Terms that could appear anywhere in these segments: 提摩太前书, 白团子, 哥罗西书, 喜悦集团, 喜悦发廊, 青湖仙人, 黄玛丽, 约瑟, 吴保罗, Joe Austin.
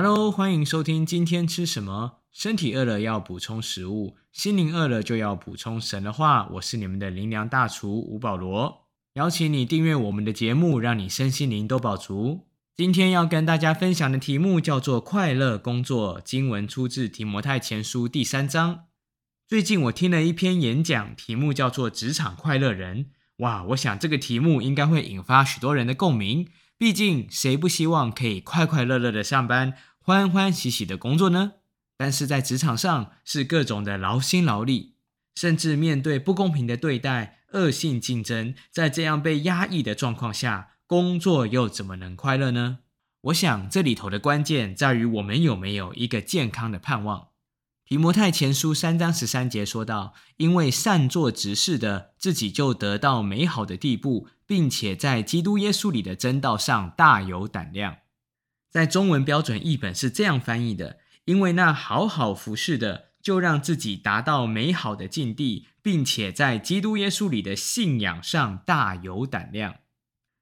Hello， 欢迎收听今天吃什么？身体饿了要补充食物，心灵饿了就要补充神的话。我是你们的灵粮大厨吴保罗，邀请你订阅我们的节目，让你身心灵都饱足。今天要跟大家分享的题目叫做快乐工作，经文出自提摩太前书第3章。最近我听了一篇演讲，题目叫做职场快乐人。哇，我想这个题目应该会引发许多人的共鸣，毕竟谁不希望可以快快乐乐的上班，欢欢喜喜的工作呢？但是在职场上是各种的劳心劳力，甚至面对不公平的对待、恶性竞争，在这样被压抑的状况下，工作又怎么能快乐呢？我想这里头的关键在于我们有没有一个健康的盼望。提摩太前书3章13节说道：因为善做执事的，自己就得到美好的地步，并且在基督耶稣里的真道上大有胆量。在中文标准译本是这样翻译的：因为那好好服事的，就让自己达到美好的境地，并且在基督耶稣里的信仰上大有胆量。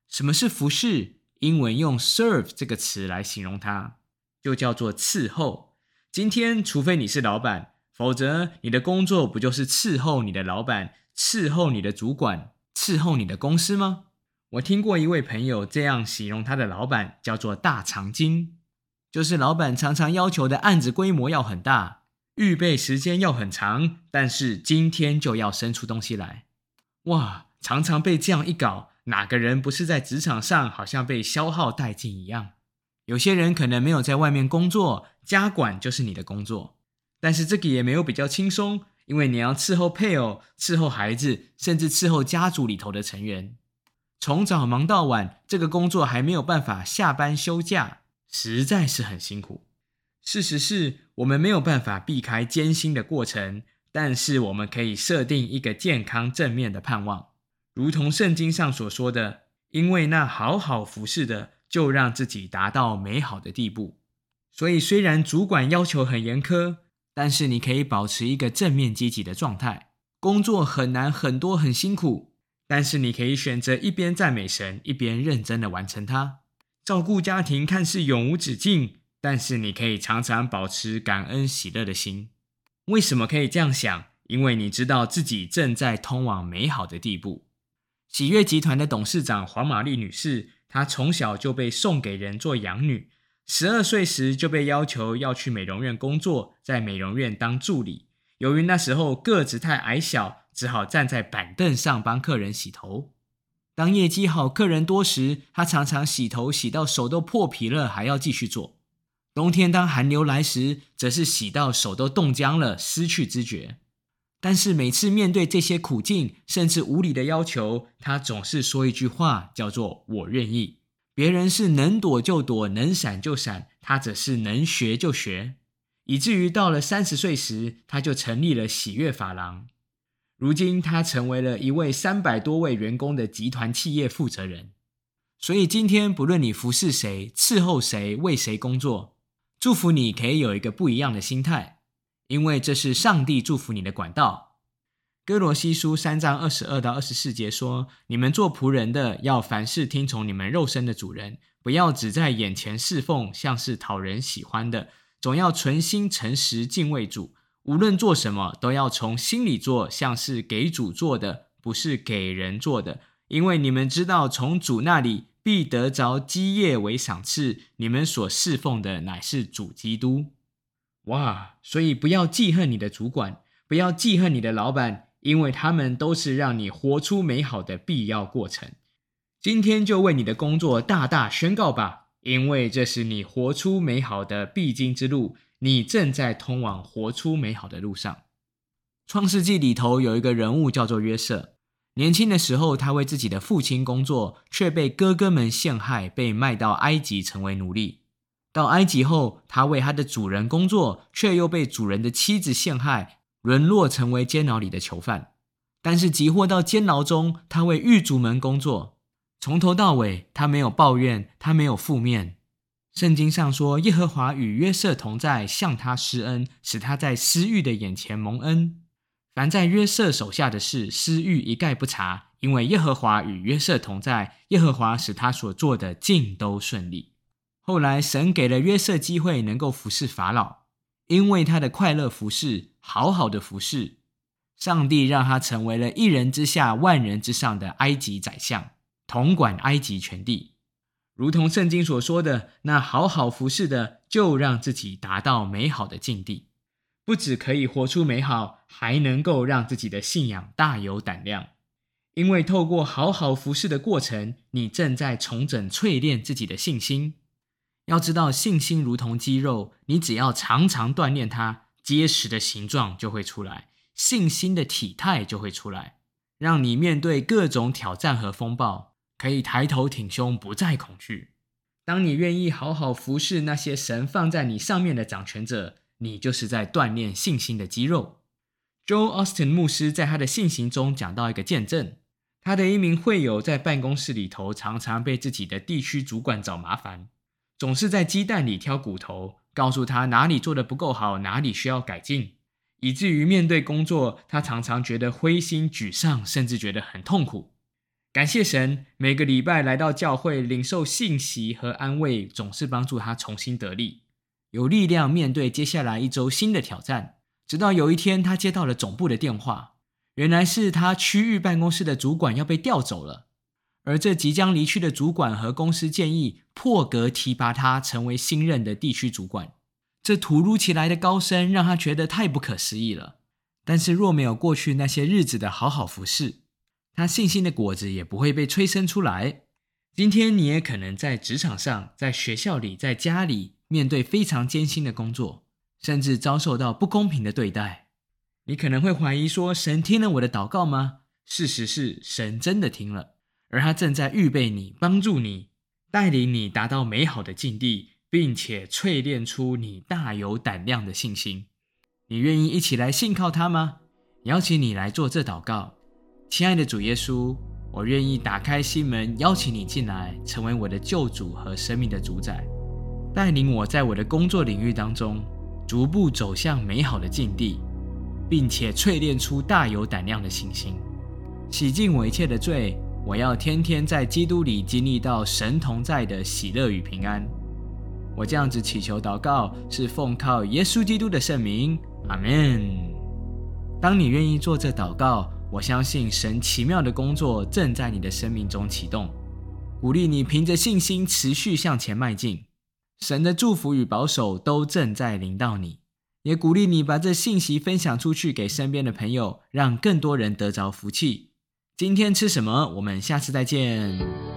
什么是服事？英文用 serve 这个词来形容它，就叫做伺候。今天除非你是老板，否则你的工作不就是伺候你的老板、伺候你的主管、伺候你的公司吗？我听过一位朋友这样形容他的老板，叫做大长今，就是老板常常要求的案子规模要很大，预备时间要很长，但是今天就要生出东西来。哇，常常被这样一搞，哪个人不是在职场上好像被消耗殆尽一样？有些人可能没有在外面工作，家管就是你的工作，但是这个也没有比较轻松，因为你要伺候配偶、伺候孩子，甚至伺候家族里头的成员，从早忙到晚，这个工作还没有办法下班休假，实在是很辛苦。事实是我们没有办法避开艰辛的过程，但是我们可以设定一个健康正面的盼望，如同圣经上所说的，因为那好好服事的，就让自己达到美好的地步。所以虽然主管要求很严苛，但是你可以保持一个正面积极的状态。工作很难、很多、很辛苦，但是你可以选择一边赞美神，一边认真的完成它。照顾家庭看似永无止境，但是你可以常常保持感恩喜乐的心。为什么可以这样想？因为你知道自己正在通往美好的地步。喜悦集团的董事长黄玛丽女士，她从小就被送给人做养女，12岁时就被要求要去美容院工作，在美容院当助理。由于那时候个子太矮小，只好站在板凳上帮客人洗头。当业绩好、客人多时，她常常洗头洗到手都破皮了，还要继续做。冬天当寒流来时，则是洗到手都冻僵了，失去知觉。但是每次面对这些苦境，甚至无理的要求，他总是说一句话，叫做我愿意。别人是能躲就躲，能闪就闪，他则是能学就学。以至于到了30岁时，他就成立了喜悦发廊。如今他成为了一位300多位员工的集团企业负责人。所以今天不论你服侍谁、伺候谁、为谁工作，祝福你可以有一个不一样的心态，因为这是上帝祝福你的管道。哥罗西书3章22到24节说：你们做仆人的，要凡事听从你们肉身的主人，不要只在眼前侍奉，像是讨人喜欢的，总要存心诚实敬畏主。无论做什么，都要从心里做，像是给主做的，不是给人做的，因为你们知道从主那里必得着基业为赏赐，你们所侍奉的乃是主基督。哇，所以不要记恨你的主管，不要记恨你的老板，因为他们都是让你活出美好的必要过程。今天就为你的工作大大宣告吧，因为这是你活出美好的必经之路，你正在通往活出美好的路上。创世纪里头有一个人物叫做约瑟，年轻的时候他为自己的父亲工作，却被哥哥们陷害，被卖到埃及成为奴隶。到埃及后，他为他的主人工作，却又被主人的妻子陷害，沦落成为监牢里的囚犯。但是即获到监牢中，他为狱卒们工作，从头到尾他没有抱怨，他没有负面。圣经上说，耶和华与约瑟同在，向他施恩，使他在私欲的眼前蒙恩。凡在约瑟手下的事，私欲一概不查，因为耶和华与约瑟同在，耶和华使他所做的尽都顺利。后来神给了约瑟机会能够服侍法老，因为他的快乐服侍，好好的服侍，上帝让他成为了一人之下万人之上的埃及宰相，统管埃及全地。如同圣经所说的，那好好服侍的就让自己达到美好的境地，不只可以活出美好，还能够让自己的信仰大有胆量。因为透过好好服侍的过程，你正在重整淬炼自己的信心。要知道，信心如同肌肉，你只要常常锻炼它，结实的形状就会出来，信心的体态就会出来，让你面对各种挑战和风暴，可以抬头挺胸，不再恐惧。当你愿意好好服侍那些神放在你上面的掌权者，你就是在锻炼信心的肌肉。 Joe Austin 牧师在他的信行中讲到一个见证，他的一名会友在办公室里头常常被自己的地区主管找麻烦，总是在鸡蛋里挑骨头，告诉他哪里做得不够好，哪里需要改进，以至于面对工作，他常常觉得灰心沮丧，甚至觉得很痛苦。感谢神，每个礼拜来到教会领受信息和安慰，总是帮助他重新得力，有力量面对接下来一周新的挑战。直到有一天，他接到了总部的电话，原来是他区域办公室的主管要被调走了，而这即将离去的主管和公司建议破格提拔他成为新任的地区主管。这突如其来的高升让他觉得太不可思议了，但是若没有过去那些日子的好好服侍，他信心的果子也不会被催生出来。今天你也可能在职场上，在学校里，在家里，面对非常艰辛的工作，甚至遭受到不公平的对待。你可能会怀疑说，神听了我的祷告吗？事实是，神真的听了，而他正在预备你，帮助你，带领你达到美好的境地，并且淬炼出你大有胆量的信心。你愿意一起来信靠他吗？邀请你来做这祷告。亲爱的主耶稣，我愿意打开心门，邀请你进来，成为我的救主和生命的主宰，带领我在我的工作领域当中逐步走向美好的境地，并且淬炼出大有胆量的信心，洗净我一切的罪。我要天天在基督里经历到神同在的喜乐与平安。我这样子祈求祷告，是奉靠耶稣基督的圣名，阿们。当你愿意做这祷告，我相信神奇妙的工作正在你的生命中启动，鼓励你凭着信心持续向前迈进。神的祝福与保守都正在临到你，也鼓励你把这信息分享出去给身边的朋友，让更多人得着福气。今天吃什么？我们下次再见。